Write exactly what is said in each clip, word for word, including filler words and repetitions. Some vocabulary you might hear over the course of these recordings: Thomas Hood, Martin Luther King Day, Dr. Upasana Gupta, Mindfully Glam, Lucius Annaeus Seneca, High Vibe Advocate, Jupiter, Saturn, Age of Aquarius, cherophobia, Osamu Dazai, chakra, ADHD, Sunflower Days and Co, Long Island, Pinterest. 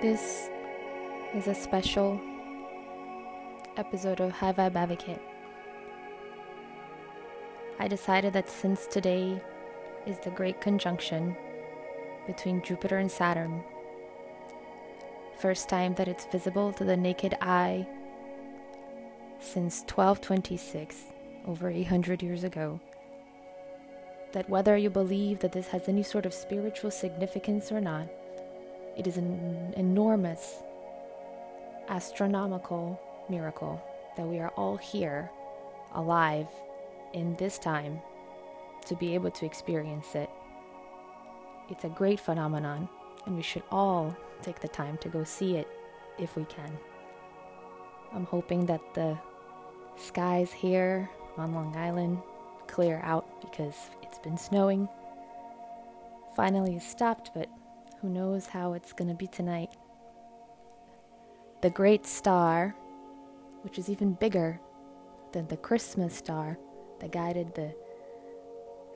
This is a special episode of High Vibe Advocate. I decided that since today is the great conjunction between Jupiter and Saturn, first time that it's visible to the naked eye since twelve twenty-six, over eight hundred years ago, that whether you believe that this has any sort of spiritual significance or not, it is an enormous, astronomical miracle that we are all here, alive, in this time, to be able to experience it. It's a great phenomenon, and we should all take the time to go see it, if we can. I'm hoping that the skies here on Long Island clear out, because it's been snowing. Finally it stopped, but who knows how it's going to be tonight. The great star, which is even bigger than the Christmas star that guided the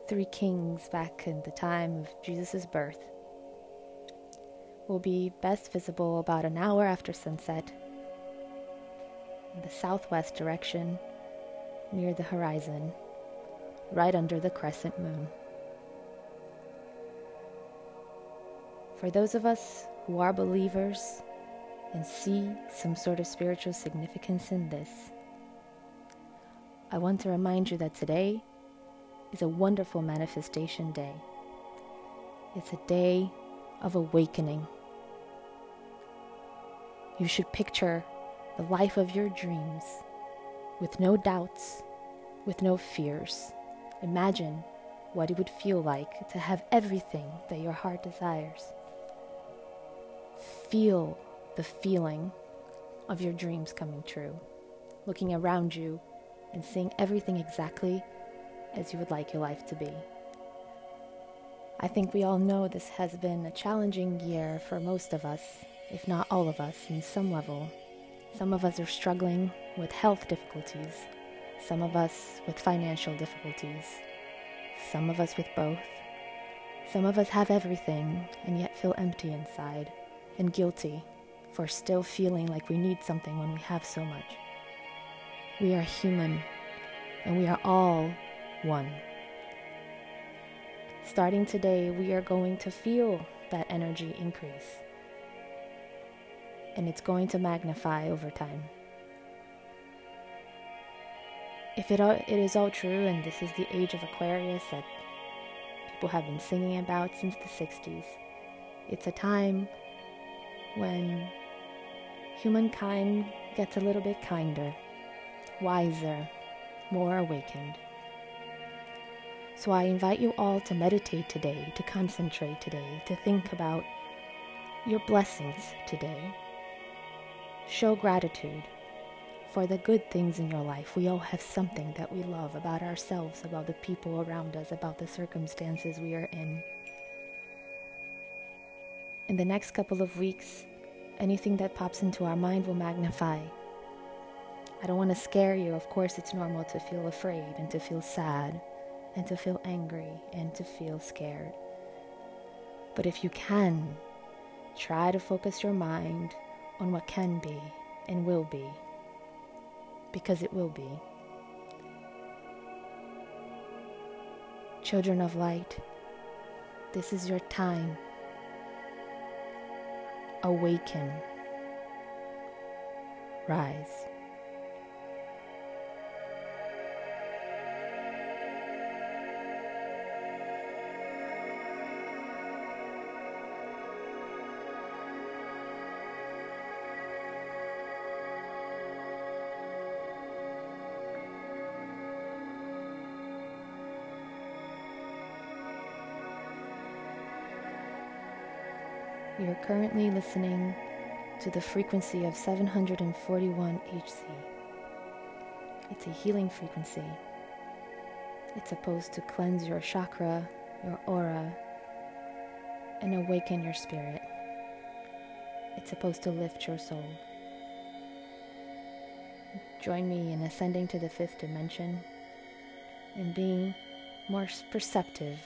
three kings back in the time of Jesus' birth, will be best visible about an hour after sunset in the southwest direction near the horizon, right under the crescent moon. For those of us who are believers and see some sort of spiritual significance in this, I want to remind you that today is a wonderful manifestation day. It's a day of awakening. You should picture the life of your dreams with no doubts, with no fears. Imagine what it would feel like to have everything that your heart desires. Feel the feeling of your dreams coming true, looking around you and seeing everything exactly as you would like your life to be. I think we all know this has been a challenging year for most of us, if not all of us, in some level. Some of us are struggling with health difficulties, some of us with financial difficulties, some of us with both. Some of us have everything and yet feel empty inside, and guilty for still feeling like we need something when we have so much. We are human, and we are all one. Starting today, we are going to feel that energy increase, and it's going to magnify over time. If it, all, it is all true, and this is the Age of Aquarius that people have been singing about since the sixties, it's a time when humankind gets a little bit kinder, wiser, more awakened. So I invite you all to meditate today, to concentrate today, to think about your blessings today. Show gratitude for the good things in your life. We all have something that we love about ourselves, about the people around us, about the circumstances we are in. In the next couple of weeks, anything that pops into our mind will magnify. I don't want to scare you. Of course, it's normal to feel afraid and to feel sad and to feel angry and to feel scared. But if you can, try to focus your mind on what can be and will be, because it will be. Children of light, this is your time. Awaken. Rise. We are currently listening to the frequency of seven forty-one H C. It's a healing frequency. It's supposed to cleanse your chakra, your aura, and awaken your spirit. It's supposed to lift your soul. Join me in ascending to the fifth dimension and being more perceptive